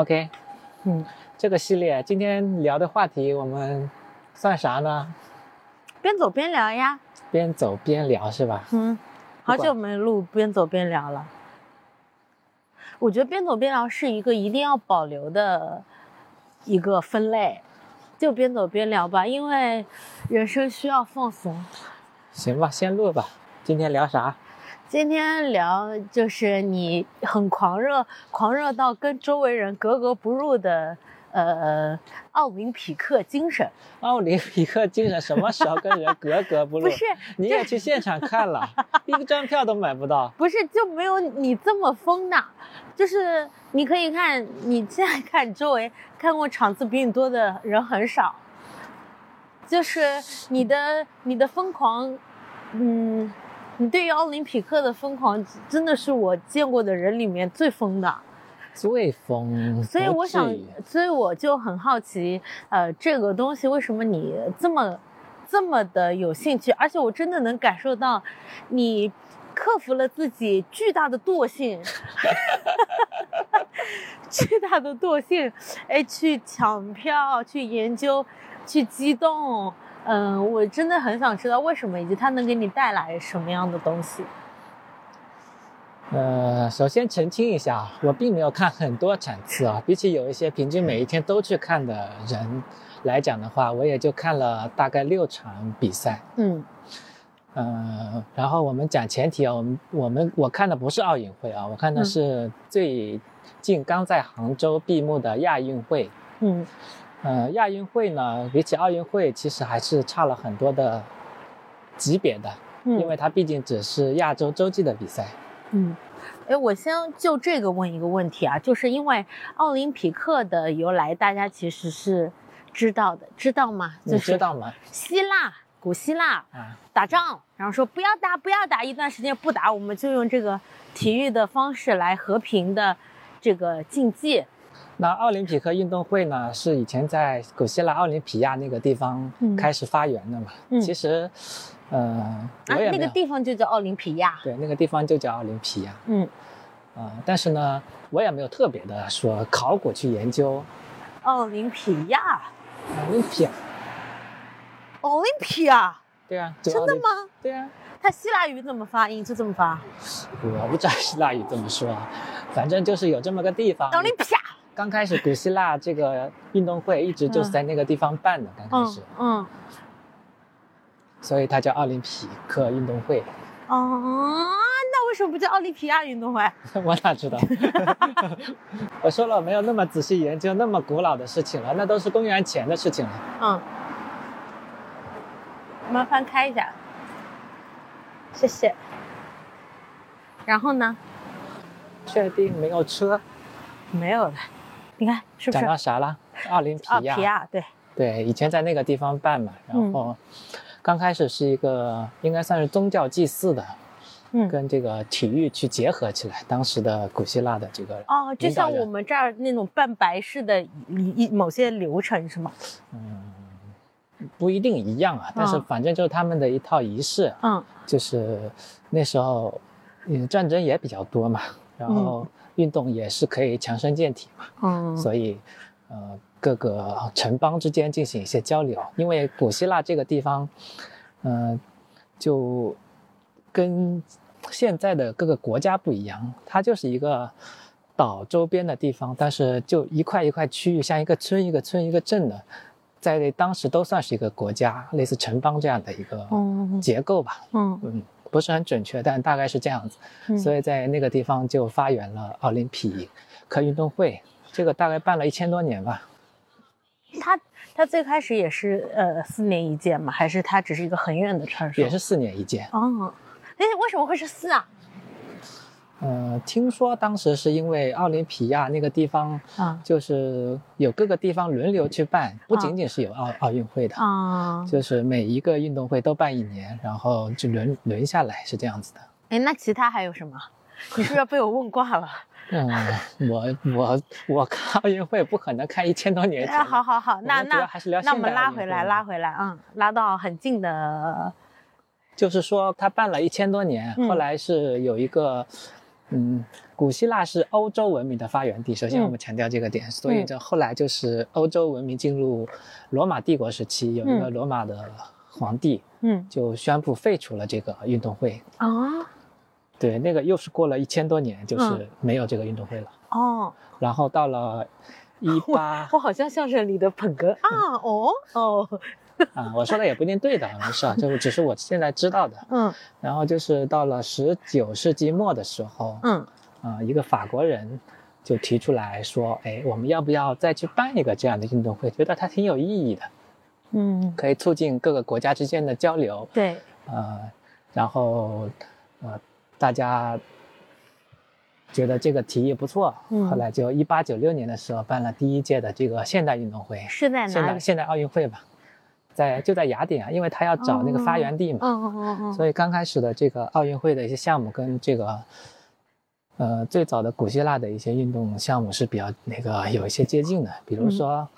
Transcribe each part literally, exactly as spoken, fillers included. OK， 嗯，这个系列今天聊的话题我们算啥呢？边走边聊呀。边走边聊是吧？嗯，好久没录边走边聊了。我觉得边走边聊是一个一定要保留的一个分类，就边走边聊吧，因为人生需要放松。行吧，先录吧。今天聊啥？今天聊就是你很狂热，狂热到跟周围人格格不入的呃奥林匹克精神。奥林匹克精神什么时候跟人格格不入？不是，你也去现场看了，一个张票都买不到。不是，就没有你这么疯的，就是你可以看，你现在看周围看过场次比你多的人很少，就是你的你的疯狂，嗯。你对于奥林匹克的疯狂真的是我见过的人里面最疯的，最疯。所以我想，所以我就很好奇，呃，这个东西为什么你这么这么的有兴趣？而且我真的能感受到，你克服了自己巨大的惰性，巨大的惰性，哎，去抢票，去研究，去激动。嗯，我真的很想知道为什么，以及它能给你带来什么样的东西。呃，首先澄清一下，我并没有看很多场次啊，比起有一些平均每一天都去看的人来讲的话，我也就看了大概六场比赛。嗯。呃，然后我们讲前提啊，我们我们我看的不是奥运会啊，我看的是最近刚在杭州闭幕的亚运会。嗯。嗯呃，亚运会呢，比起奥运会其实还是差了很多的级别的，嗯、因为它毕竟只是亚洲洲际的比赛。嗯，哎，我先就这个问一个问题啊，就是因为奥林匹克的由来，大家其实是知道的，知道吗？就是、你知道吗？希腊，古希腊啊，打仗，然后说不要打，不要打，一段时间不打，我们就用这个体育的方式来和平的这个竞技。那奥林匹克运动会呢，是以前在古希腊奥林匹亚那个地方开始发源的嘛。嗯嗯、其实，呃，我也没有、啊、那个地方就叫奥林匹亚。对，那个地方就叫奥林匹亚。嗯，啊、呃，但是呢，我也没有特别的说考古去研究奥林匹亚。奥林匹亚。奥林匹亚。对啊。真的吗？对啊。他希腊语怎么发音？就这么发？我不知道希腊语怎么说，反正就是有这么个地方。奥林匹亚。刚开始古希腊这个运动会一直就是在那个地方办的，嗯、刚开始，嗯，嗯所以它叫奥林匹克运动会。哦、嗯，那为什么不叫奥林匹亚运动会？我哪知道？我说了，没有那么仔细研究那么古老的事情了，那都是公元前的事情了。嗯，麻烦开一下，谢谢。然后呢？确定没有车？没有了。你看是不是讲到啥了？奥林匹亚，匹亚对对，以前在那个地方办嘛，然后刚开始是一个应该算是宗教祭祀的，嗯，跟这个体育去结合起来。当时的古希腊的这个哦，就像我们这儿那种办白事的一某些流程是吗？嗯，不一定一样啊，但是反正就是他们的一套仪式，嗯，就是那时候嗯战争也比较多嘛，然后。嗯运动也是可以强身健体嘛，嗯，所以，呃，各个城邦之间进行一些交流，因为古希腊这个地方，嗯、呃，就跟现在的各个国家不一样，它就是一个岛周边的地方，但是就一块一块区域，像一个村一个村一个镇的，在当时都算是一个国家，类似城邦这样的一个结构吧，嗯嗯。嗯不是很准确，但大概是这样子，嗯、所以在那个地方就发源了奥林匹克运动会。这个大概办了一千多年吧。它它最开始也是呃四年一届嘛，还是它只是一个很远的传说？也是四年一届。哦，哎，为什么会是四啊？呃，听说当时是因为奥林匹亚那个地方啊，就是有各个地方轮流去办，不仅仅是有奥、啊、奥运会的啊，就是每一个运动会都办一年，然后就轮轮下来是这样子的。哎，那其他还有什么？你是不是被我问挂了？嗯，我我我看奥运会不可能看一千多年前。哎，好好好，那那那我们拉回来，拉回来啊、嗯，拉到很近的。就是说，他办了一千多年，后来是有一个。嗯，古希腊是欧洲文明的发源地，首先我们强调这个点，嗯、所以这后来就是欧洲文明进入罗马帝国时期，有一个罗马的皇帝，嗯，就宣布废除了这个运动会啊。嗯、对，那个又是过了一千多年，就是没有这个运动会了。哦、嗯，然后到了一八，我好像相声里的捧哏啊，哦哦。啊，我说的也不一定对的，没事，就只是我现在知道的。嗯，然后就是到了十九世纪末的时候，嗯，啊、呃，一个法国人就提出来说，哎，我们要不要再去办一个这样的运动会？觉得它挺有意义的，嗯，可以促进各个国家之间的交流。对，呃，然后呃，大家觉得这个提议不错，嗯、后来就一八九六年的时候办了第一届的这个现代运动会，是在哪里？现代现代奥运会吧。在就在雅典啊，因为他要找那个发源地嘛，哦哦哦哦、所以刚开始的这个奥运会的一些项目跟这个，呃，最早的古希腊的一些运动项目是比较那个有一些接近的，比如说，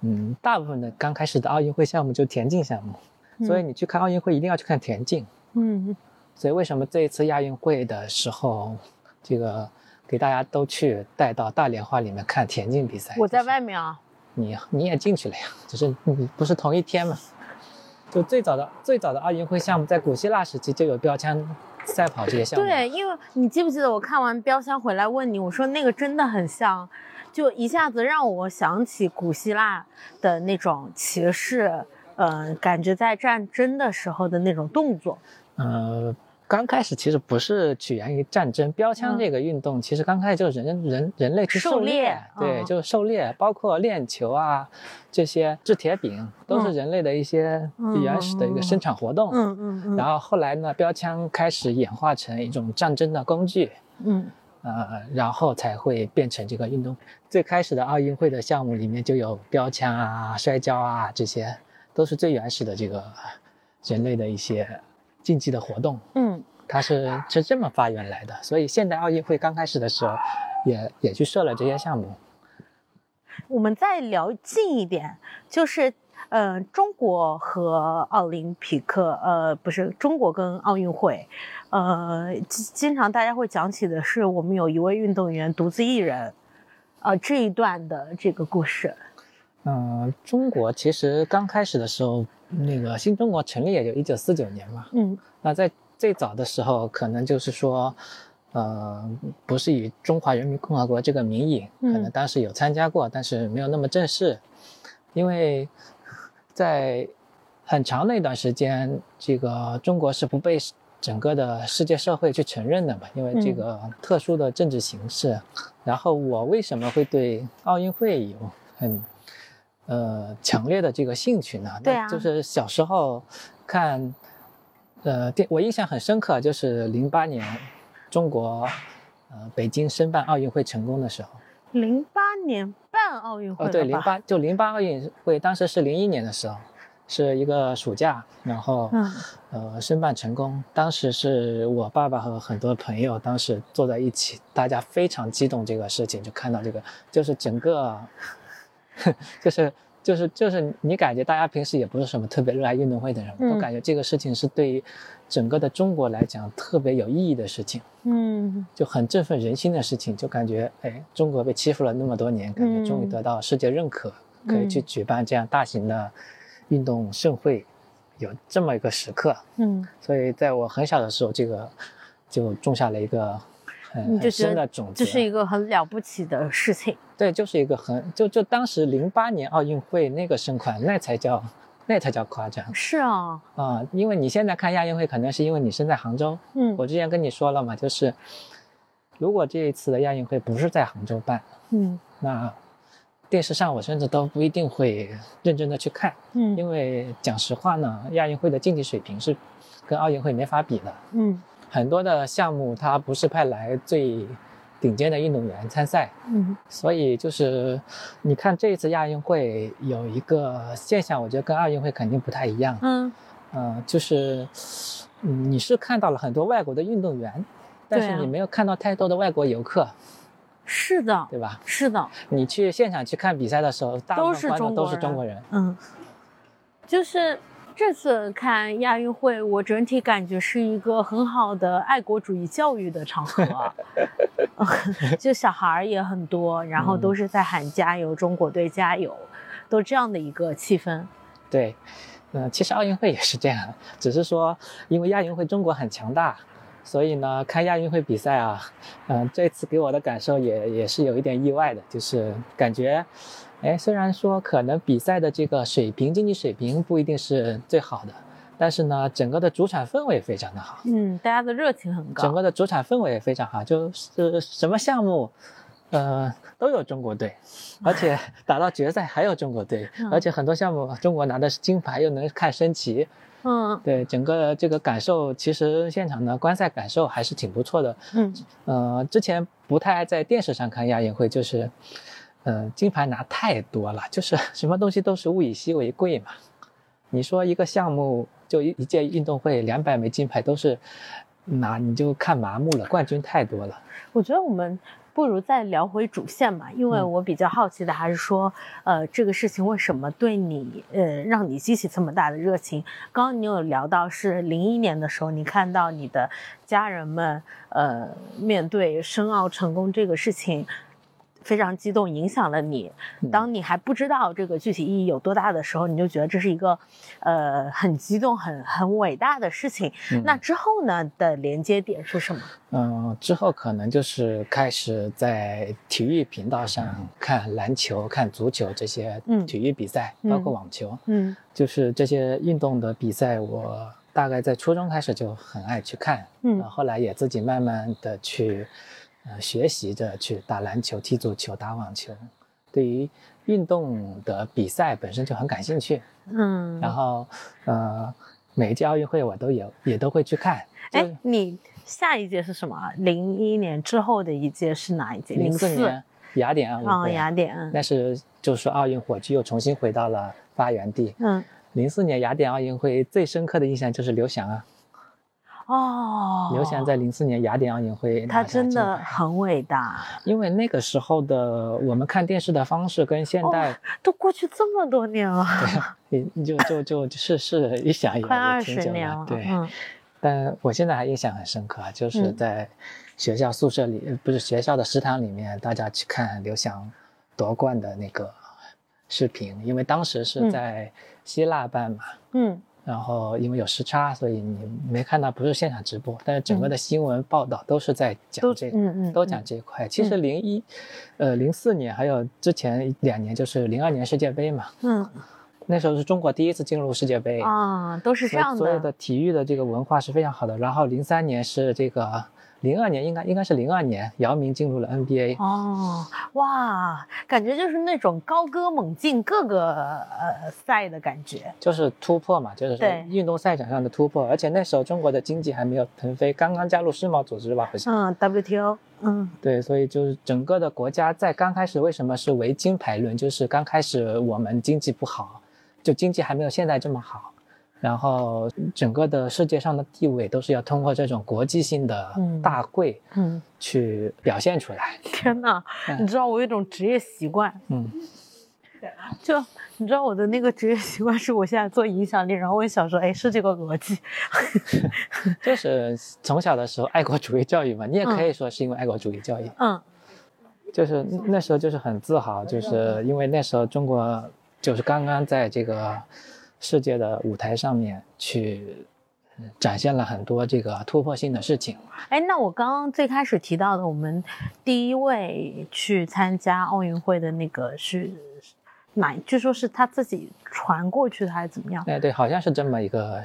嗯，嗯大部分的刚开始的奥运会项目就田径项目，嗯、所以你去看奥运会一定要去看田径，嗯，所以为什么这一次亚运会的时候，这个给大家都去带到大连花里面看田径比赛？我在外面啊。你你也进去了呀，只是你不是同一天嘛？就最早的最早的奥运会项目，在古希腊时期就有标枪、赛跑这些项目。对，因为你记不记得我看完标枪回来问你，我说那个真的很像，就一下子让我想起古希腊的那种骑士，嗯、呃，感觉在战争的时候的那种动作。呃，刚开始其实不是起源于战争，标枪这个运动其实刚开始就是人、嗯、人人类去狩猎，狩猎对，哦、就是狩猎，包括链球啊，这些制铁饼都是人类的一些原始的一个生产活动。嗯嗯嗯。然后后来呢，标枪开始演化成一种战争的工具。嗯。呃，然后才会变成这个运动。最开始的奥运会的项目里面就有标枪啊、摔跤啊，这些都是最原始的这个人类的一些。竞技的活动，嗯，它是是这么发源来的，所以现代奥运会刚开始的时候也，也也去设了这些项目。我们再聊近一点，就是，呃，中国和奥林匹克，呃，不是中国跟奥运会，呃，经常大家会讲起的是，我们有一位运动员独自一人，呃，这一段的这个故事。嗯、呃，中国其实刚开始的时候。那个新中国成立也就一九四九年嘛，嗯，那在最早的时候，可能就是说，呃，不是以中华人民共和国这个名义，可能当时有参加过，但是没有那么正式，因为在很长的一段时间，这个中国是不被整个的世界社会去承认的嘛，因为这个特殊的政治形势。嗯、然后我为什么会对奥运会有很？呃，强烈的这个兴趣呢，对啊，就是小时候看，呃，我印象很深刻，就是零八年中国呃北京申办奥运会成功的时候。零八年办奥运会了吧？哦，对，零八就零八奥运会，当时是零一年的时候，是一个暑假，然后、嗯、呃申办成功。当时是我爸爸和很多朋友，当时坐在一起，大家非常激动这个事情，就看到这个，就是整个。就是就是就是你感觉大家平时也不是什么特别热爱运动会的人，嗯、都感觉这个事情是对于整个的中国来讲特别有意义的事情，嗯，就很振奋人心的事情，就感觉哎，中国被欺负了那么多年，感觉终于得到世界认可，嗯、可以去举办这样大型的运动盛会，有这么一个时刻，嗯，所以在我很小的时候，这个就种下了一个。你就觉得这是一个很了不起的事情，对，就是一个很就就当时零八年奥运会那个盛况，那才叫那才叫夸张。是啊，啊、嗯，因为你现在看亚运会，可能是因为你身在杭州。嗯，我之前跟你说了嘛，就是如果这一次的亚运会不是在杭州办，嗯，那电视上我甚至都不一定会认真的去看，嗯，因为讲实话呢，亚运会的竞技水平是跟奥运会没法比的，嗯。很多的项目，它不是派来最顶尖的运动员参赛，嗯，所以就是你看这一次亚运会有一个现象，我觉得跟奥运会肯定不太一样，嗯，呃，就是你是看到了很多外国的运动员，但是你没有看到太多的外国游客，是的，对吧？是的，你去现场去看比赛的时候，大部分观众都是中国人，嗯，就是。这次看亚运会，我整体感觉是一个很好的爱国主义教育的场合，就小孩也很多，然后都是在喊加油，嗯、中国队加油，都这样的一个气氛。对，嗯、呃，其实奥运会也是这样，只是说因为亚运会中国很强大，所以呢，看亚运会比赛啊，嗯、呃，这次给我的感受也也是有一点意外的，就是感觉。哎，虽然说可能比赛的这个水平、经济水平不一定是最好的，但是呢，整个的主场氛围非常的好。嗯，大家的热情很高。整个的主场氛围也非常好，就是什么项目，呃，都有中国队，而且打到决赛还有中国队，嗯、而且很多项目中国拿的是金牌，又能看升旗。嗯，对，整个这个感受，其实现场的观赛感受还是挺不错的。嗯，呃，之前不太爱在电视上看亚运会，就是。嗯，金牌拿太多了，就是什么东西都是物以稀为贵嘛。你说一个项目就一一届运动会两百枚金牌都是拿，你就看麻木了，冠军太多了。我觉得我们不如再聊回主线嘛，因为我比较好奇的还是说，嗯、呃，这个事情为什么对你，呃，让你激起这么大的热情？刚刚你有聊到是零一年的时候，你看到你的家人们，呃，面对申奥成功这个事情。非常激动，影响了你。当你还不知道这个具体意义有多大的时候，你就觉得这是一个，呃，很激动、很很伟大的事情。嗯、那之后呢的连接点是什么？嗯，之后可能就是开始在体育频道上看篮球、看足球这些体育比赛，嗯、包括网球。嗯，就是这些运动的比赛，我大概在初中开始就很爱去看。嗯，后来也自己慢慢的去。呃，学习着去打篮球、踢足球、打网球，对于运动的比赛本身就很感兴趣。嗯，然后呃，每一届奥运会我都有，也都会去看。哎，你下一届是什么？零一年之后的一届是哪一届？零四年雅典奥运会。哦，雅典。但是就是奥运火炬又重新回到了发源地。嗯，零四年雅典奥运会最深刻的印象就是刘翔啊。哦，刘翔在零四年雅典奥运会，他真的很伟大。因为那个时候的我们看电视的方式跟现代、哦、都过去这么多年了，对，你就就就就是是一想也快二十年了，对。嗯、但我现在还印象很深刻，就是在学校宿舍里，嗯、不是学校的食堂里面，大家去看刘翔夺冠的那个视频，因为当时是在希腊办嘛，嗯。嗯然后因为有时差，所以你没看到不是现场直播，但是整个的新闻报道都是在讲这个，嗯、都讲这一块。嗯嗯、其实零一、嗯，呃零四年还有之前两年就是零二年世界杯嘛，嗯，那时候是中国第一次进入世界杯啊，都是这样的。所有的体育的这个文化是非常好的。然后零三年是这个。零二年应该应该是零二年，姚明进入了 N B A。哦，哇，感觉就是那种高歌猛进各个呃赛的感觉，就是突破嘛，就是说运动赛场上的突破。而且那时候中国的经济还没有腾飞，刚刚加入世贸组织吧，好像。嗯 ，W T O。嗯，对，所以就是整个的国家在刚开始为什么是唯金牌论，就是刚开始我们经济不好，就经济还没有现在这么好。然后整个的世界上的地位都是要通过这种国际性的大会，嗯，去表现出来。天哪，嗯、你知道我有一种职业习惯，嗯，就你知道我的那个职业习惯是我现在做影响力，然后我也想说，哎，是这个逻辑，就是从小的时候爱国主义教育嘛，你也可以说是因为爱国主义教育，嗯，就是那时候就是很自豪，就是因为那时候中国就是刚刚在这个。世界的舞台上面去展现了很多这个突破性的事情。哎，那我刚刚最开始提到的，我们第一位去参加奥运会的那个是哪？据说是他自己传过去的还是怎么样？哎，对，好像是这么一个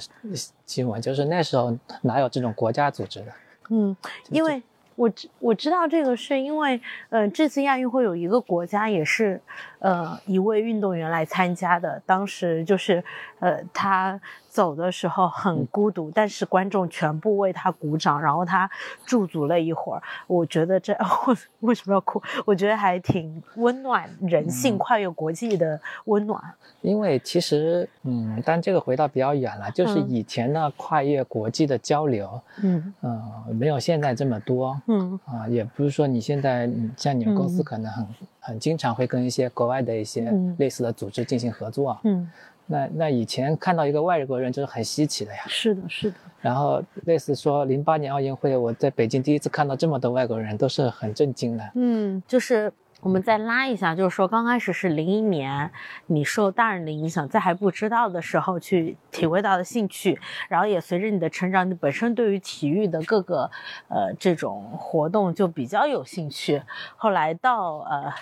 新闻，就是那时候哪有这种国家组织的？嗯，因为我我知道这个是因为，呃，这次亚运会有一个国家也是，呃，一位运动员来参加的。当时就是，呃，他走的时候很孤独，但是观众全部为他鼓掌，然后他驻足了一会儿。我觉得这我为什么要哭？我觉得还挺温暖人性，跨越国际的温暖。因为其实，嗯，但这个回到比较远了，就是以前呢，跨越国际的交流，嗯嗯、呃，没有现在这么多。嗯啊，也不是说你现在像你们公司可能很、嗯、很经常会跟一些国外的一些类似的组织进行合作，嗯，那那以前看到一个外国人就是很稀奇的呀。是的，是的。然后类似说零八年奥运会，我在北京第一次看到这么多外国人，都是很震惊的。嗯，就是我们再拉一下，就是说刚开始是零一年，你受大人的影响，在还不知道的时候去体会到的兴趣，然后也随着你的成长，你本身对于体育的各个呃这种活动就比较有兴趣。后来到呃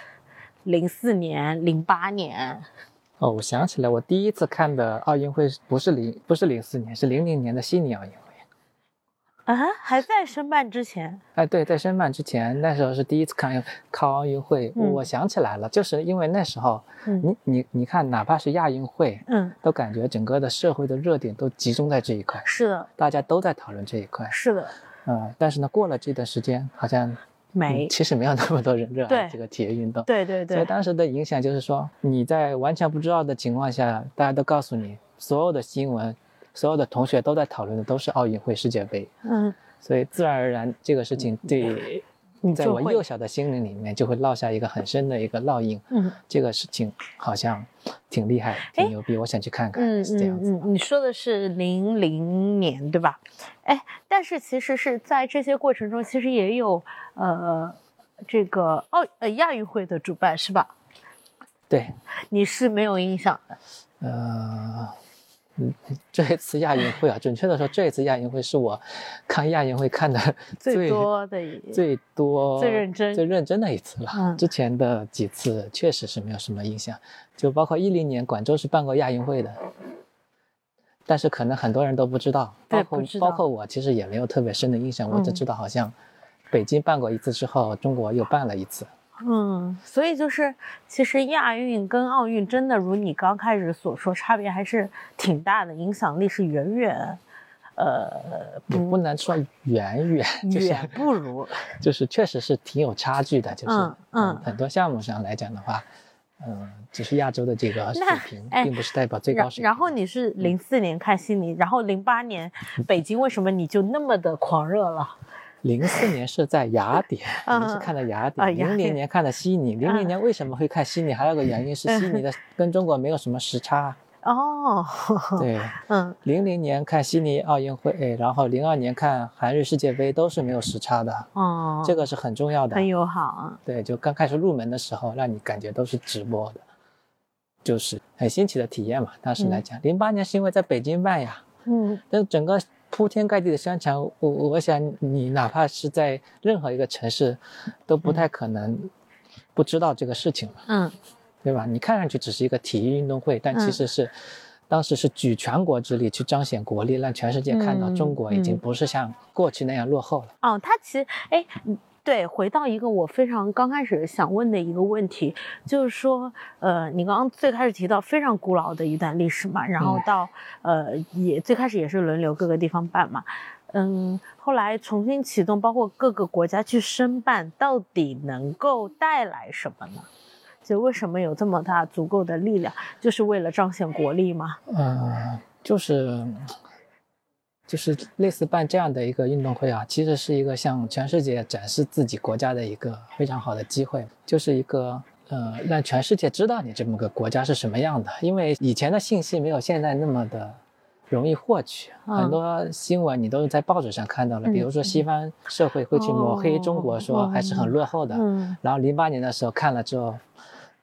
零四年、零八年。哦，我想起来，我第一次看的奥运会不是零不是零四年，是零零年的悉尼奥运会。啊，还在申办之前？哎，对，在申办之前，那时候是第一次看看奥运会、嗯。我想起来了，就是因为那时候，嗯、你你你看，哪怕是亚运会，嗯，都感觉整个的社会的热点都集中在这一块。是的，大家都在讨论这一块。是的，嗯，但是呢，过了这段时间，好像。没、嗯，其实没有那么多人热爱这个体育运动。对对对。所以当时的影响就是说，你在完全不知道的情况下，大家都告诉你，所有的新闻，所有的同学都在讨论的都是奥运会、世界杯。嗯。所以自然而然，这个事情对，在我幼小的心灵里面就会落下一个很深的一个烙印。嗯。这个事情好像挺厉害，挺牛逼，我想去看看。嗯是这样子。嗯嗯，你说的是零零年对吧？哎，但是其实是在这些过程中，其实也有呃这个奥呃亚运会的主办是吧？对，你是没有影响的。呃，嗯，这一次亚运会啊，准确的说，这一次亚运会是我看亚运会看的最, 最多的一最多最认真最认真的一次了、嗯。之前的几次确实是没有什么印象，就包括一零年广州是办过亚运会的。但是可能很多人都不知道，包括包括我，其实也没有特别深的印象。嗯、我只知道好像北京办过一次之后，中国又办了一次。嗯，所以就是其实亚运跟奥运真的如你刚开始所说，差别还是挺大的，影响力是远远，呃，不不能说远远，就是、远不如，就是确实是挺有差距的，就是嗯、嗯、很多项目上来讲的话。嗯，只是亚洲的这个水平，并不是代表最高水平。然后你是零四年看悉尼，然后零八年北京，为什么你就那么的狂热了？零四年是在雅典，我们是看的雅典。零、嗯、零年看的悉尼，零、嗯、零年为什么会看悉尼？还有个原因是悉尼的、嗯、跟中国没有什么时差。哦，对，嗯，零零年看悉尼奥运会，然后零二年看韩日世界杯，都是没有时差的。哦，这个是很重要的，很友好啊。对，就刚开始入门的时候，让你感觉都是直播的，就是很新奇的体验嘛。当时来讲，零八年是因为在北京办呀，嗯，那整个铺天盖地的宣传，我我想你哪怕是在任何一个城市，都不太可能不知道这个事情嘛。嗯。对吧？你看上去只是一个体育运动会，但其实是、嗯、当时是举全国之力去彰显国力，让全世界看到中国已经不是像过去那样落后了。嗯嗯、哦，他其实哎，对，回到一个我非常刚开始想问的一个问题，就是说，呃，你刚刚最开始提到非常古老的一段历史嘛，然后到、嗯、呃也最开始也是轮流各个地方办嘛，嗯，后来重新启动，包括各个国家去申办，到底能够带来什么呢？就为什么有这么大足够的力量，就是为了彰显国力吗？嗯，就是就是类似办这样的一个运动会啊，其实是一个向全世界展示自己国家的一个非常好的机会，就是一个呃让全世界知道你这么个国家是什么样的，因为以前的信息没有现在那么的容易获取、嗯、很多新闻你都是在报纸上看到了、嗯、比如说西方社会会去抹黑中国，说还是很落后的、嗯嗯、然后零八年的时候看了之后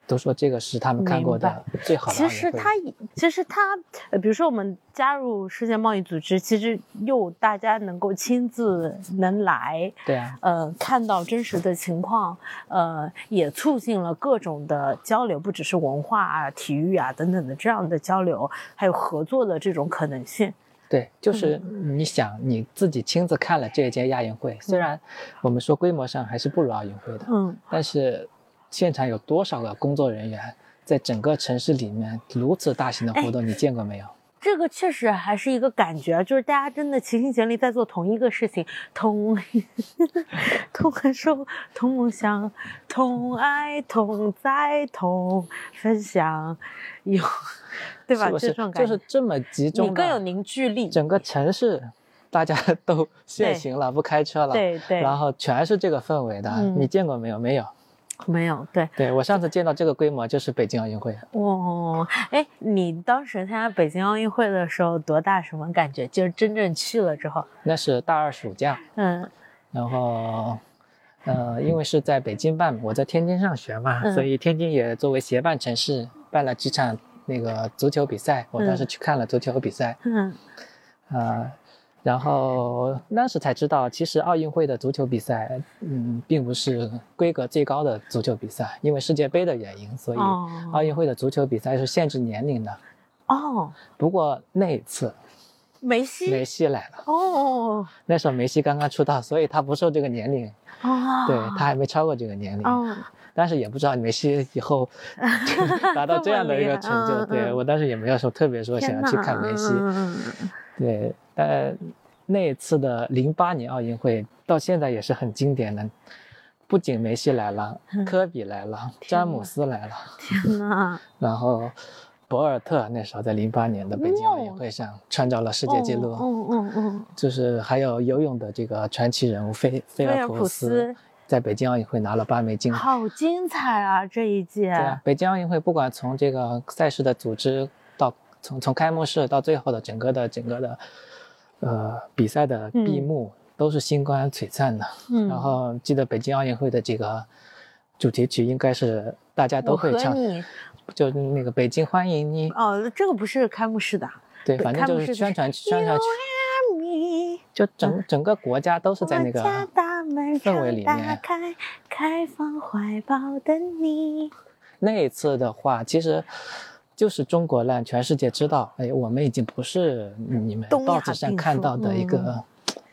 都说这个是他们看过的最好的。其实他其实他比如说我们加入世界贸易组织，其实又大家能够亲自能来，对啊，呃看到真实的情况，呃也促进了各种的交流，不只是文化啊、体育啊等等的这样的交流，还有合作的这种可能性。对，就是你想你自己亲自看了这一届亚运会、嗯、虽然我们说规模上还是不如奥运会的，嗯，但是现场有多少个工作人员，在整个城市里面如此大型的活动，你见过没有？这个确实还是一个感觉，就是大家真的齐心协力在做同一个事情，同同感受、同梦想、同爱、同在、同分享，有对吧？是不是？这种感觉就是这么集中，你更有凝聚力，整个城市。大家都限行了，不开车了，对对，然后全是这个氛围的、嗯，你见过没有？没有。没有，对对，我上次见到这个规模就是北京奥运会。哦，哎，你当时参加北京奥运会的时候多大？什么感觉？就是真正去了之后，那是大二暑假。嗯，然后，呃，因为是在北京办，我在天津上学嘛，嗯、所以天津也作为协办城市办了几场那个足球比赛。我当时去看了足球比赛。嗯，啊、呃。然后当时才知道，其实奥运会的足球比赛，嗯，并不是规格最高的足球比赛，因为世界杯的原因，所以奥运会的足球比赛是限制年龄的。哦。不过那一次，梅西梅西来了。哦。那时候梅西刚刚出道，所以他不受这个年龄。哦。对，他还没超过这个年龄。哦。但是也不知道梅西以后达到这样的一个成就，对，我当时也没有说特别说想要去看梅西。对，但那次的零八年奥运会到现在也是很经典的，不仅梅西来了，嗯、科比来了，詹姆斯来了，天哪！然后博尔特那时候在零八年的北京奥运会上创造了世界纪录，嗯嗯嗯，就是还有游泳的这个传奇人物菲菲尔普斯。在北京奥运会拿了八枚金牌，好精彩啊！这一届，对啊，北京奥运会不管从这个赛事的组织到从从开幕式到最后的整个的整个的，呃，比赛的闭幕、嗯、都是星光璀璨的。嗯，然后记得北京奥运会的这个主题曲应该是大家都会唱，就那个《北京欢迎你》。哦，这个不是开幕式的，对，反正就是宣传宣传曲。就整整个国家都是在那个氛围里面。打开，开放怀抱的你。那一次的话，其实就是中国让全世界知道，哎，我们已经不是你们报纸上看到的一个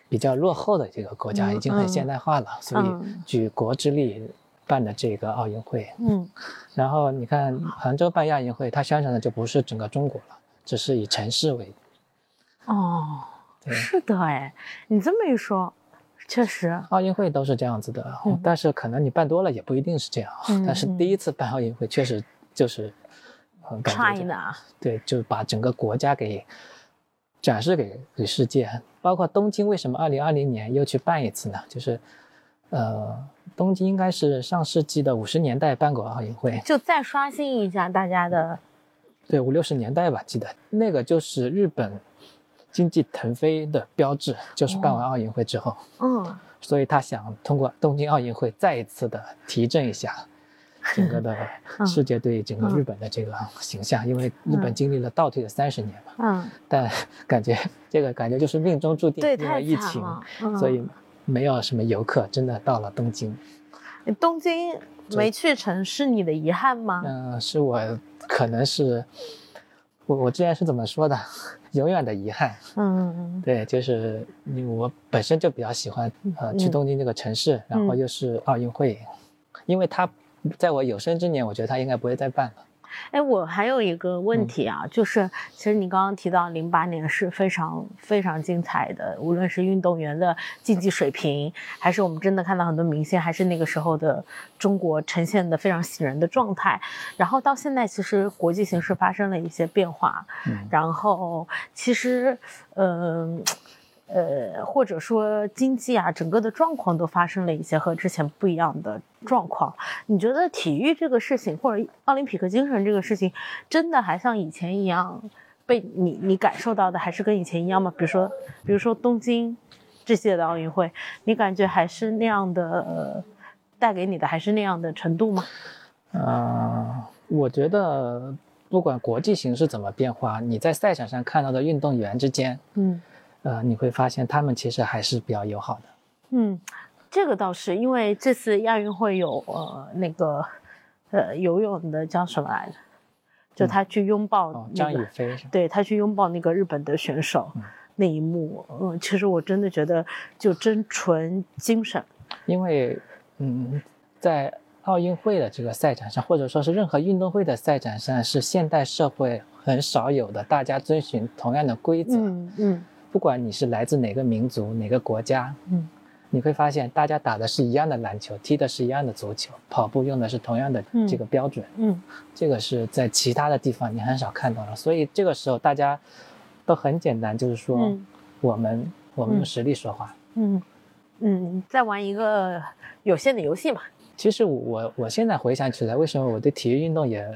比较落后的这个国家，嗯、已经很现代化了。嗯、所以举国之力办的这个奥运会，嗯，然后你看杭州办亚运会，它宣传的就不是整个中国了，只是以城市为。哦。是的，哎，你这么一说，确实奥运会都是这样子的，嗯、但是可能你办多了也不一定是这样。嗯、但是第一次办奥运会确实就是很差异的，对，就把整个国家给展示给给世界。包括东京，为什么二零二零年又去办一次呢？就是，呃，东京应该是上世纪的五十年代办过奥运会，就再刷新一下大家的。对，五六十年代吧，记得那个就是日本。经济腾飞的标志就是办完奥运会之后，哦、嗯，所以他想通过东京奥运会再一次的提振一下整个的世界对整个日本的这个形象，嗯、因为日本经历了倒退的三十年嘛，嗯，但感觉这个感觉就是命中注定，因为疫情，嗯、所以没有什么游客真的到了东京。东京没去成是你的遗憾吗？嗯、呃，是我可能是我我之前是怎么说的？永远的遗憾，嗯，对，就是我本身就比较喜欢呃去东京这个城市，嗯、然后又是奥运会，嗯、因为它在我有生之年，我觉得它应该不会再办了。哎，我还有一个问题啊，嗯、就是其实你刚刚提到零八年是非常非常精彩的，无论是运动员的竞技水平，还是我们真的看到很多明星，还是那个时候的中国呈现的非常喜人的状态。然后到现在，其实国际形势发生了一些变化，嗯、然后其实，嗯、呃。呃，或者说经济啊，整个的状况都发生了一些和之前不一样的状况。你觉得体育这个事情，或者奥林匹克精神这个事情，真的还像以前一样被你你感受到的，还是跟以前一样吗？比如说，比如说东京这届的奥运会，你感觉还是那样的，呃、带给你的还是那样的程度吗？呃，我觉得不管国际形势怎么变化，你在赛场上看到的运动员之间，嗯。呃，你会发现他们其实还是比较友好的。嗯，这个倒是，因为这次亚运会有呃那个呃游泳的叫什么来着？就他去拥抱、那个嗯哦、张雨霏，对，他去拥抱那个日本的选手、嗯、那一幕，嗯，其实我真的觉得就真纯精神。因为嗯，在奥运会的这个赛场上，或者说是任何运动会的赛场上，是现代社会很少有的，大家遵循同样的规则。嗯嗯。嗯不管你是来自哪个民族、哪个国家，嗯，你会发现大家打的是一样的篮球，踢的是一样的足球，跑步用的是同样的这个标准，嗯，嗯这个是在其他的地方你很少看到了。所以这个时候大家都很简单，就是说、嗯、我们我们用实力说话，嗯 嗯, 嗯，在玩一个有限的游戏嘛，其实我我现在回想起来，为什么我对体育运动也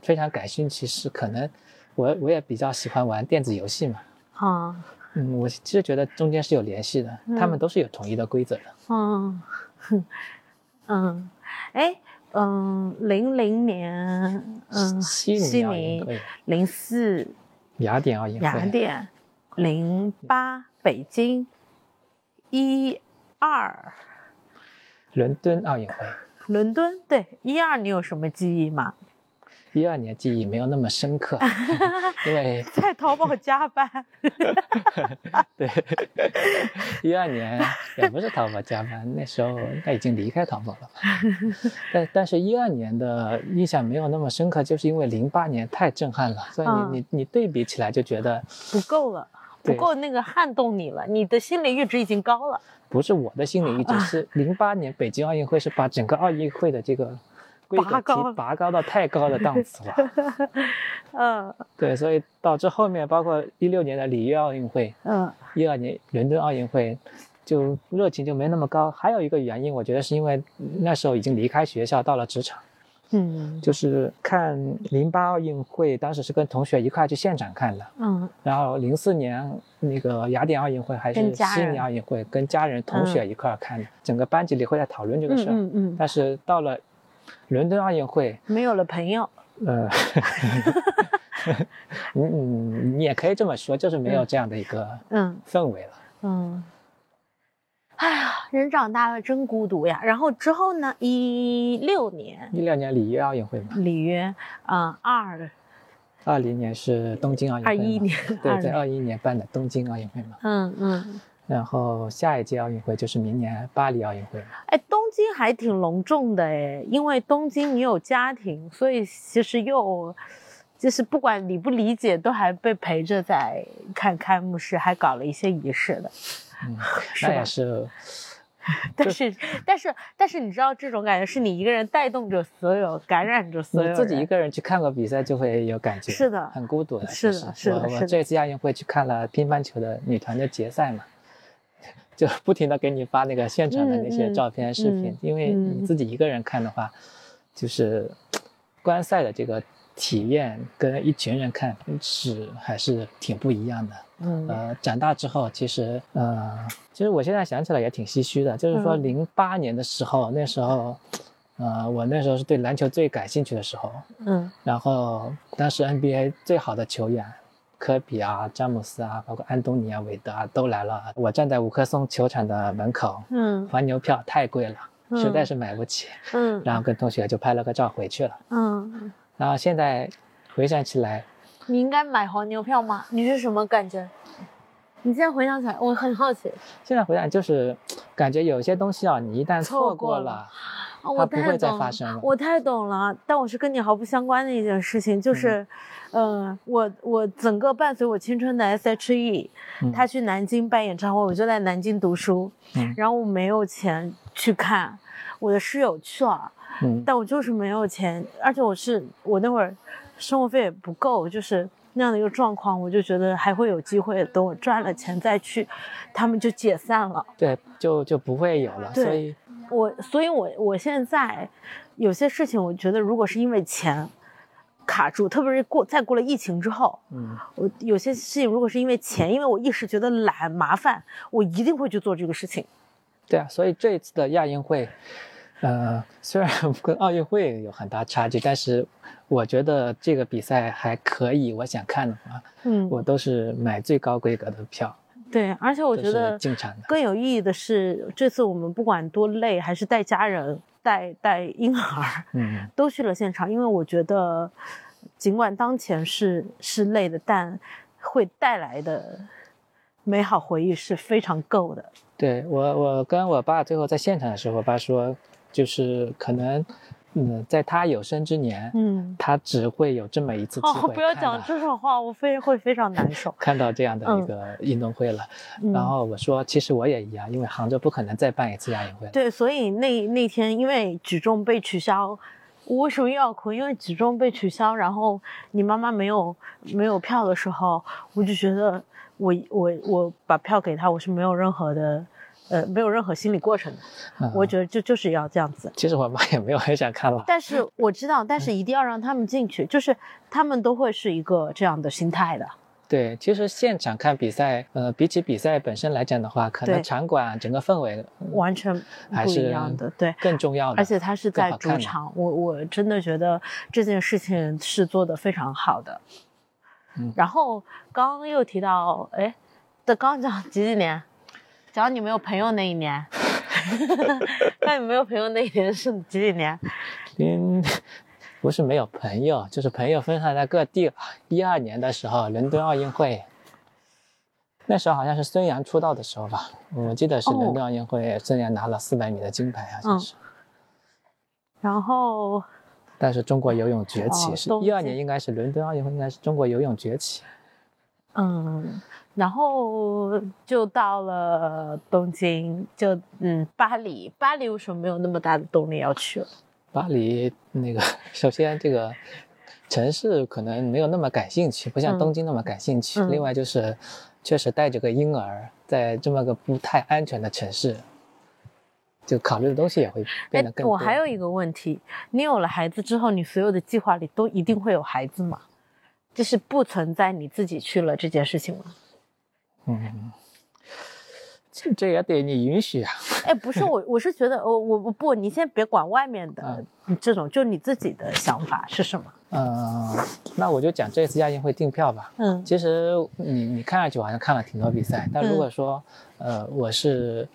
非常感兴趣，是可能我我也比较喜欢玩电子游戏嘛。啊、嗯，嗯，我其实觉得中间是有联系的，嗯、他们都是有统一的规则的。嗯嗯，哎。嗯，零零年，嗯，悉尼，零四，雅典奥运会，雅典，零八，北京，一二，伦敦奥运会，伦敦，对，一二，你有什么记忆吗？一二年记忆没有那么深刻，因为在淘宝加班。对，一二年也不是淘宝加班，那时候他已经离开淘宝了。但但是，一二年的印象没有那么深刻，就是因为零八年太震撼了，所以你、嗯、你你对比起来就觉得不够了，不够那个撼动你了，你的心理阈值已经高了。不是我的心理阈值，是零八年北京奥运会是把整个奥运会的这个。拔高，拔高到太高的档次了。嗯，对，所以导致后面包括一六年的里约奥运会，嗯，一二年伦敦奥运会，就热情就没那么高。还有一个原因，我觉得是因为那时候已经离开学校，到了职场。嗯，就是看零八奥运会，当时是跟同学一块去现场看的。嗯，然后零四年那个雅典奥运会还是悉尼奥运会，跟家人、同学一块看的，整个班级里会在讨论这个事儿。嗯嗯，但是到了。伦敦奥运会没有了朋友，呃，嗯，你也可以这么说，就是没有这样的一个嗯氛围了，嗯。嗯，哎呀，人长大了真孤独呀。然后之后呢？一六年，一六年里约奥运会嘛，里约，嗯，二，二零年是东京奥运会，二一年，对，在二一年办的东京奥运会嘛，嗯嗯。然后下一届奥运会就是明年巴黎奥运会。哎，东京还挺隆重的哎，因为东京你有家庭，所以其实又就是不管理不理解，都还被陪着在看开幕式，还搞了一些仪式的。嗯，那也是。但是但是但是你知道这种感觉是你一个人带动着所有，感染着所有人。你自己一个人去看个比赛就会有感觉，是的，很孤独的。是的，是的。我我这次亚运会去看了乒乓球的女团的决赛嘛。就不停地给你发那个现场的那些照片、嗯、视频、嗯、因为你自己一个人看的话、嗯、就是观赛的这个体验跟一群人看是还是挺不一样的。嗯，呃，长大之后其实呃，其实我现在想起来也挺唏嘘的，就是说零八年的时候、嗯、那时候呃，我那时候是对篮球最感兴趣的时候。嗯，然后当时 N B A 最好的球员科比啊，詹姆斯啊，包括安东尼啊，韦德啊，都来了。我站在五棵松球场的门口，嗯，黄牛票太贵了，嗯、实在是买不起，嗯，然后跟同学就拍了个照回去了，嗯，然后现在回想起来，你应该买黄牛票吗？你是什么感觉？你现在回想起来，我很好奇。现在回想就是，感觉有些东西啊，你一旦错过了。哦、它不会再发生了。我太懂了，但我是跟你毫不相关的一件事情，就是，嗯、呃，我我整个伴随我青春的 S H E，、嗯、他去南京办演唱会，我就在南京读书，嗯、然后我没有钱去看，我的室友去了，嗯、但我就是没有钱，而且我是我那会儿生活费也不够，就是那样的一个状况，我就觉得还会有机会，等我赚了钱再去，他们就解散了，对，就就不会有了，所以。我所以我，我我现在有些事情，我觉得如果是因为钱卡住，特别是过再过了疫情之后，嗯，我有些事情如果是因为钱，因为我一时觉得懒麻烦，我一定会去做这个事情。对啊，所以这一次的亚运会，呃，虽然跟奥运会有很大差距，但是我觉得这个比赛还可以，我想看的话，嗯，我都是买最高规格的票。对，而且我觉得更有意义的是，这次我们不管多累，还是带家人、带带婴儿，嗯，都去了现场。因为我觉得，尽管当前是是累的，但会带来的美好回忆是非常够的。对我，我跟我爸最后在现场的时候，我爸说，就是可能。嗯，在他有生之年，嗯，他只会有这么一次机会。哦，不要讲这种话，我非会非常难受。看到这样的一个运动会了，嗯、然后我说，其实我也一样，因为杭州不可能再办一次亚运会了。对，所以那那天因为举重被取消，我为什么又要哭？因为举重被取消，然后你妈妈没有没有票的时候，我就觉得我我我把票给她，我是没有任何的。呃没有任何心理过程的、嗯、我觉得就就是要这样子。其实我妈也没有很想看了，但是我知道，但是一定要让他们进去、嗯、就是他们都会是一个这样的心态的。对，其实现场看比赛，呃，比起比赛本身来讲的话，可能场馆整个氛围完全不一样的，对，更重要的。而且它是在主场，我我真的觉得这件事情是做得非常好的。嗯，然后刚刚又提到，哎，的刚讲几几年，讲你没有朋友那一年，那你没有朋友那一年是几几年？零。不是没有朋友，就是朋友分散在各地了。一二年的时候，伦敦奥运会，那时候好像是孙杨出道的时候吧，我记得是伦敦奥运会，哦、孙杨拿了四百米的金牌，好像是。然后，但是中国游泳崛起，是一二年，应该是伦敦奥运会，应该是中国游泳崛起。嗯，然后就到了东京，就嗯巴黎，巴黎为什么没有那么大的动力要去了？巴黎那个，首先这个城市可能没有那么感兴趣，不像东京那么感兴趣。嗯、另外就是，确实带着个婴儿在这么个不太安全的城市，就考虑的东西也会变得更多。我还有一个问题，你有了孩子之后，你所有的计划里都一定会有孩子吗？就是不存在你自己去了这件事情吗？嗯。这这也得你允许啊！哎，不是我，我是觉得，我我我不，你先别管外面的、嗯、这种，就你自己的想法是什么？嗯，那我就讲这次亚运会订票吧。嗯，其实你你看上去我好像看了挺多比赛，但如果说，嗯、呃，我是，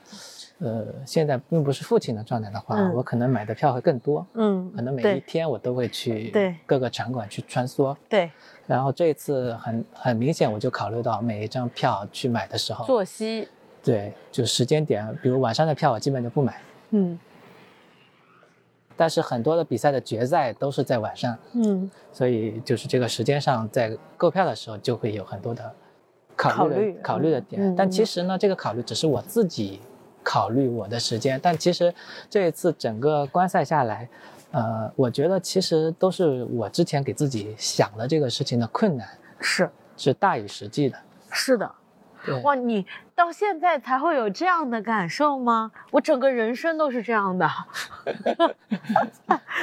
呃，现在并不是父亲的状态的话，嗯、我可能买的票会更多。嗯，可能每一天我都会去各个场馆去穿梭。对。对，然后这一次很很明显，我就考虑到每一张票去买的时候作息。对，就时间点，比如晚上的票我基本就不买。嗯。但是很多的比赛的决赛都是在晚上。嗯。所以就是这个时间上，在购票的时候就会有很多的考虑考虑, 考虑的点、嗯。但其实呢，这个考虑只是我自己考虑我的时间。但其实这一次整个观赛下来，呃，我觉得其实都是我之前给自己想的这个事情的困难是是大于实际的。是的。哇，你到现在才会有这样的感受吗？我整个人生都是这样的。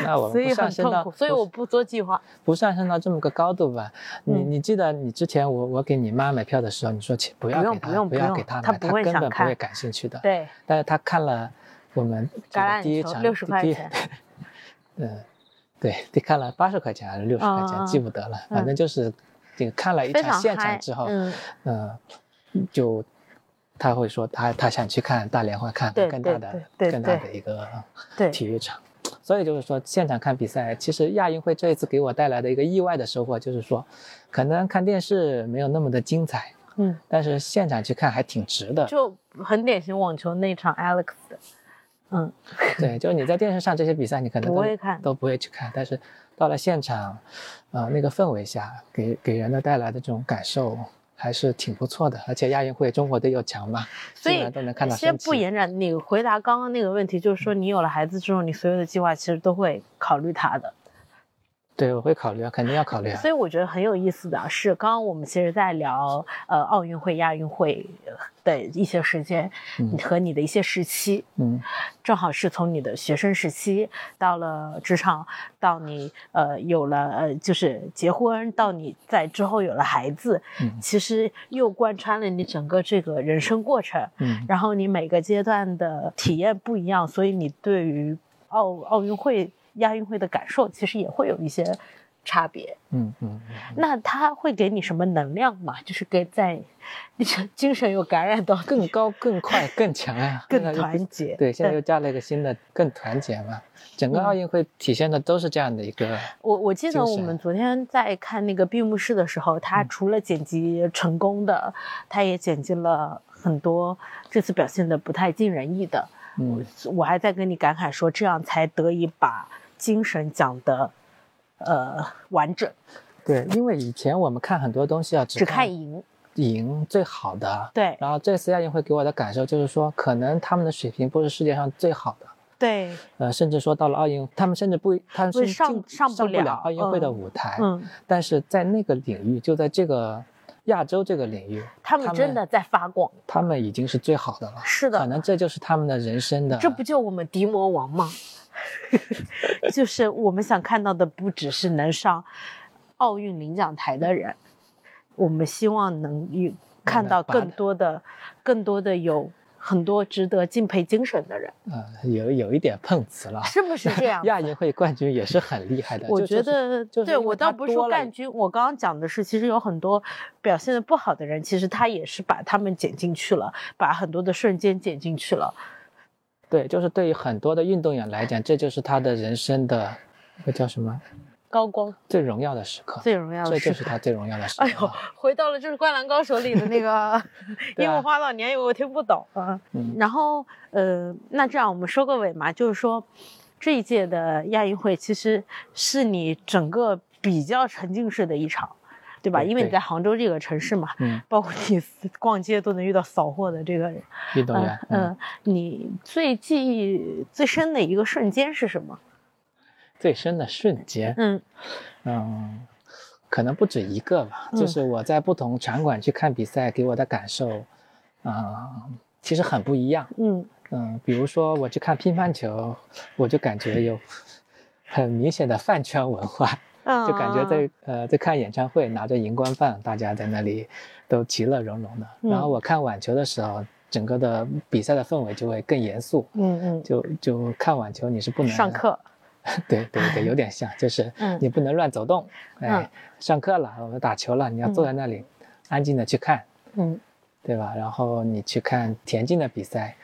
那我们不上升到，所以我不做计划，不上升到这么个高度吧。嗯、你你记得你之前我我给你妈买票的时候，你说不要给她，不用不用不要给她买，她根本不会感兴趣的。对，但是她看了我们第一场六十块钱，嗯，对，得看了八十块钱还是六十块钱、嗯，记不得了，反正就是这个看了一场现场之后，嗯。呃就他会说他他想去看大连会看更大的更大的一个体育场，所以就是说现场看比赛，其实亚运会这一次给我带来的一个意外的收获就是说，可能看电视没有那么的精彩，嗯，但是现场去看还挺值的，就很典型网球那场 Alex 的，嗯，对，就是你在电视上这些比赛你可能都不会看，都不会去看，但是到了现场，呃，那个氛围下给给人的带来的这种感受。还是挺不错的，而且亚运会中国队又强嘛，所以都能看到。先不延展，你回答刚刚那个问题，就是说你有了孩子之后，你所有的计划其实都会考虑他的。对，我会考虑啊，肯定要考虑啊。所以我觉得很有意思的是，刚刚我们其实在聊呃奥运会、亚运会的一些时间、嗯、和你的一些时期，嗯，正好是从你的学生时期到了职场，到你呃有了呃就是结婚，到你在之后有了孩子、嗯，其实又贯穿了你整个这个人生过程，嗯，然后你每个阶段的体验不一样，所以你对于奥奥运会。亚运会的感受其实也会有一些差别，嗯 嗯, 嗯，那它会给你什么能量嘛？就是给在你精神有感染到更高、更快、更强啊，更团结。对，现在又加了一个新的更团结嘛。整个奥运会体现的都是这样的一个、嗯。我我记得我们昨天在看那个闭幕式的时候，他除了剪辑成功的，嗯、他也剪辑了很多这次表现的不太尽人意的。嗯，我还在跟你感慨说，这样才得以把。精神讲的，呃，完整。对，因为以前我们看很多东西啊，只看赢，赢最好的。对。然后这次亚运会给我的感受就是说，可能他们的水平不是世界上最好的。对。呃，甚至说到了奥运，他们甚至不，他们是上上不了奥运会的舞台。嗯。但是在那个领域，就在这个亚洲这个领域，他们真的在发光，他们已经是最好的了。是的，可能这就是他们的人生的。这不就我们迪魔王吗？就是我们想看到的不只是能上奥运领奖台的人，我们希望能看到更多的、更多的有很多值得敬佩精神的人。呃，有有一点碰瓷了，是不是这样？亚运会冠军也是很厉害的。我觉得，就是、对我倒不是说冠军，我刚刚讲的是，其实有很多表现的不好的人，其实他也是把他们剪进去了，把很多的瞬间剪进去了。对，就是对于很多的运动员来讲，这就是他的人生的，那叫什么？高光，最荣耀的时刻，最荣耀的时刻，这就是他最荣耀的时刻。哎呦，回到了就是《灌篮高手》里的那个樱木花道，你还以为我听不懂啊？嗯、然后呃，那这样我们收个尾嘛，就是说这一届的亚运会其实是你整个比较沉浸式的一场，对吧？对，因为你在杭州这个城市嘛，嗯、包括你逛街都能遇到扫货的这个人运动员。嗯、呃呃，你最记忆最深的一个瞬间是什么？最深的瞬间，嗯嗯，可能不止一个吧。嗯、就是我在不同场馆去看比赛，给我的感受，啊、嗯，其实很不一样。嗯嗯，比如说我去看乒乓球，我就感觉有很明显的饭圈文化，嗯、就感觉在呃在看演唱会，拿着荧光棒，大家在那里都其乐融融的。嗯、然后我看网球的时候，整个的比赛的氛围就会更严肃。嗯嗯，就就看网球你是不能上课。对对对，有点像，就是你不能乱走动。嗯、哎，上课了，我们打球了，你要坐在那里，嗯、安静的去看，嗯，对吧？然后你去看田径的比赛，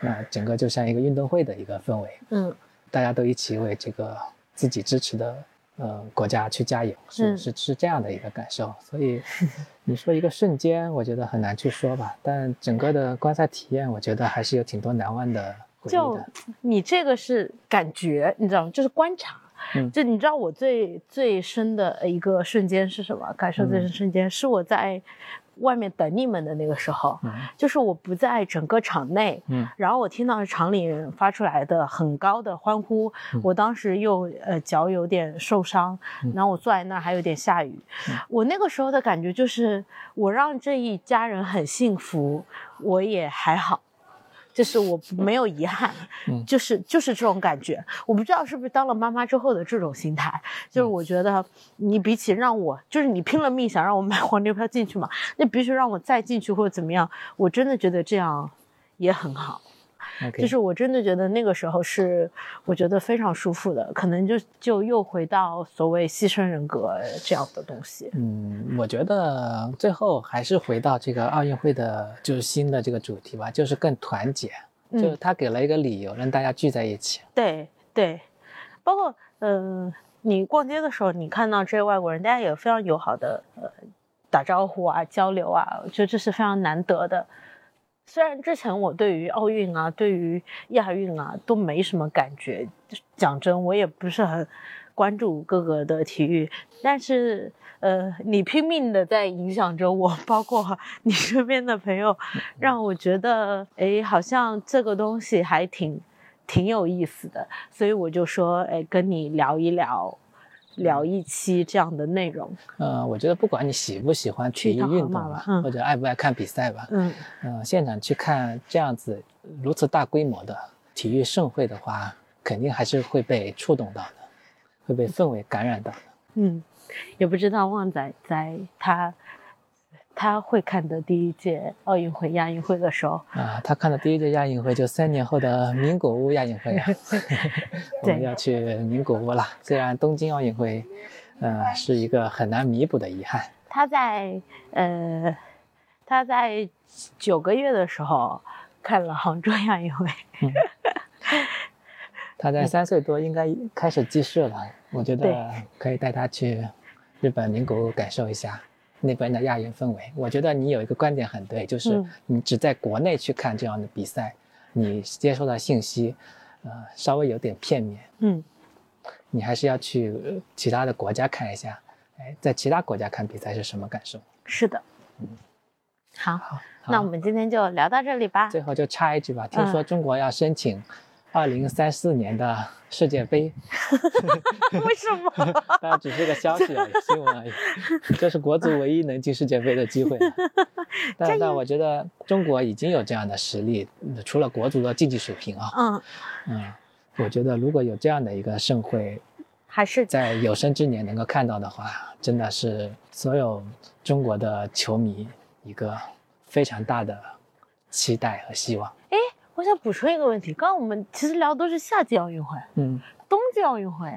那、呃、整个就像一个运动会的一个氛围，嗯，大家都一起为这个自己支持的呃国家去加油，是是是这样的一个感受。所以你说一个瞬间，我觉得很难去说吧，但整个的观赛体验，我觉得还是有挺多难忘的。就你这个是感觉，你知道吗？就是观察。嗯、就你知道我最最深的一个瞬间是什么？感受最深瞬间、嗯、是我在外面等你们的那个时候，嗯、就是我不在整个场内，嗯、然后我听到场里发出来的很高的欢呼，嗯、我当时又呃脚有点受伤，嗯、然后我坐在那儿还有点下雨，嗯、我那个时候的感觉就是我让这一家人很幸福，我也还好。就是我没有遗憾，嗯、就是就是这种感觉。我不知道是不是当了妈妈之后的这种心态，就是我觉得你比起让我，就是你拼了命想让我买黄牛票进去嘛，那必须让我再进去或者怎么样，我真的觉得这样也很好。Okay. 就是我真的觉得那个时候是我觉得非常舒服的，可能就就又回到所谓牺牲人格这样的东西。嗯，我觉得最后还是回到这个奥运会的就是新的这个主题吧，就是更团结，嗯、就是他给了一个理由让大家聚在一起。对对，包括嗯、呃，你逛街的时候你看到这些外国人，大家也非常友好的呃打招呼啊交流啊，我觉得这是非常难得的。虽然之前我对于奥运啊对于亚运啊都没什么感觉，讲真我也不是很关注各个的体育，但是呃，你拼命的在影响着我，包括你身边的朋友，让我觉得哎，好像这个东西还挺挺有意思的，所以我就说哎，跟你聊一聊聊一期这样的内容。呃，我觉得不管你喜不喜欢体育运动吧，嗯、或者爱不爱看比赛吧，嗯，呃，现场去看这样子如此大规模的体育盛会的话，肯定还是会被触动到的，会被氛围感染到的。嗯，也不知道旺仔在他他会看的第一届奥运会、亚运会的时候啊、呃，他看的第一届亚运会就三年后的名古屋亚运会啊，我们要去名古屋了。虽然东京奥运会，呃，是一个很难弥补的遗憾。他在呃，他在九个月的时候看了杭州亚运会，嗯、他在三岁多应该开始记事了。我觉得可以带他去日本名古屋感受一下那边的亚运氛围。我觉得你有一个观点很对，就是你只在国内去看这样的比赛，嗯、你接受的信息呃，稍微有点片面，嗯，你还是要去其他的国家看一下，哎，在其他国家看比赛是什么感受。是的，嗯，好, 好, 好那我们今天就聊到这里吧。最后就插一句吧，听说中国要申请二零三四年的世界杯。为什么？当然只是个消息而已，新闻而已。这是国足唯一能进世界杯的机会了。但但我觉得中国已经有这样的实力，除了国足的竞技水平啊，嗯嗯，我觉得如果有这样的一个盛会，还是在有生之年能够看到的话，真的是所有中国的球迷一个非常大的期待和希望。哎，我想补充一个问题，刚刚我们其实聊的都是夏季奥运会，嗯，冬季奥运会，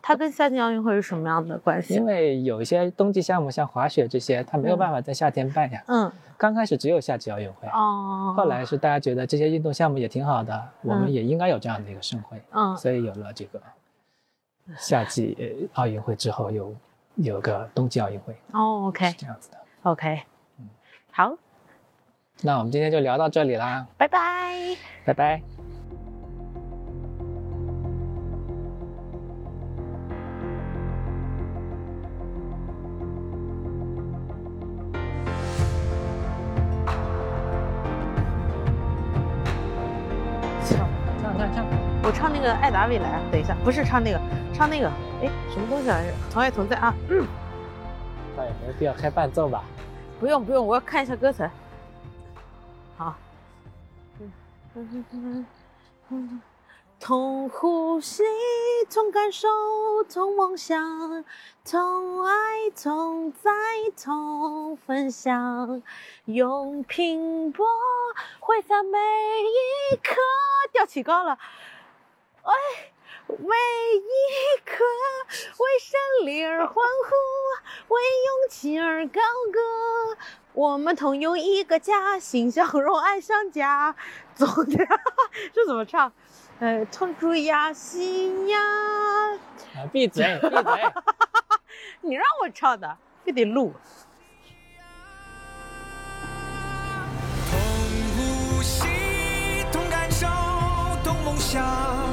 它跟夏季奥运会是什么样的关系？因为有一些冬季项目，像滑雪这些，它没有办法在夏天办呀。嗯，刚开始只有夏季奥运会，哦，后来是大家觉得这些运动项目也挺好的，嗯，我们也应该有这样的一个盛会，嗯，所以有了这个夏季奥运会之后有，有有个冬季奥运会。哦 ，OK， 是这样子的。OK， 嗯，好。那我们今天就聊到这里啦，拜拜，拜拜。唱唱唱唱，我唱那个艾达未来，等一下，不是唱那个，唱那个，哎，什么东西来着？同爱同在啊。嗯。那也没必要开伴奏吧？不用不用，我要看一下歌词。好，同呼吸，同感受，同梦想，同爱，同在，同分享，用拼搏挥洒每一刻，调起高了，哎，每一刻为胜利而欢呼，为勇气而高歌。我们同有一个家，心相融，爱相加。走着，这怎么唱？呃，唱出呀，心呀。啊，闭嘴，闭嘴！你让我唱的，非得录。同呼吸，同感受，同梦想。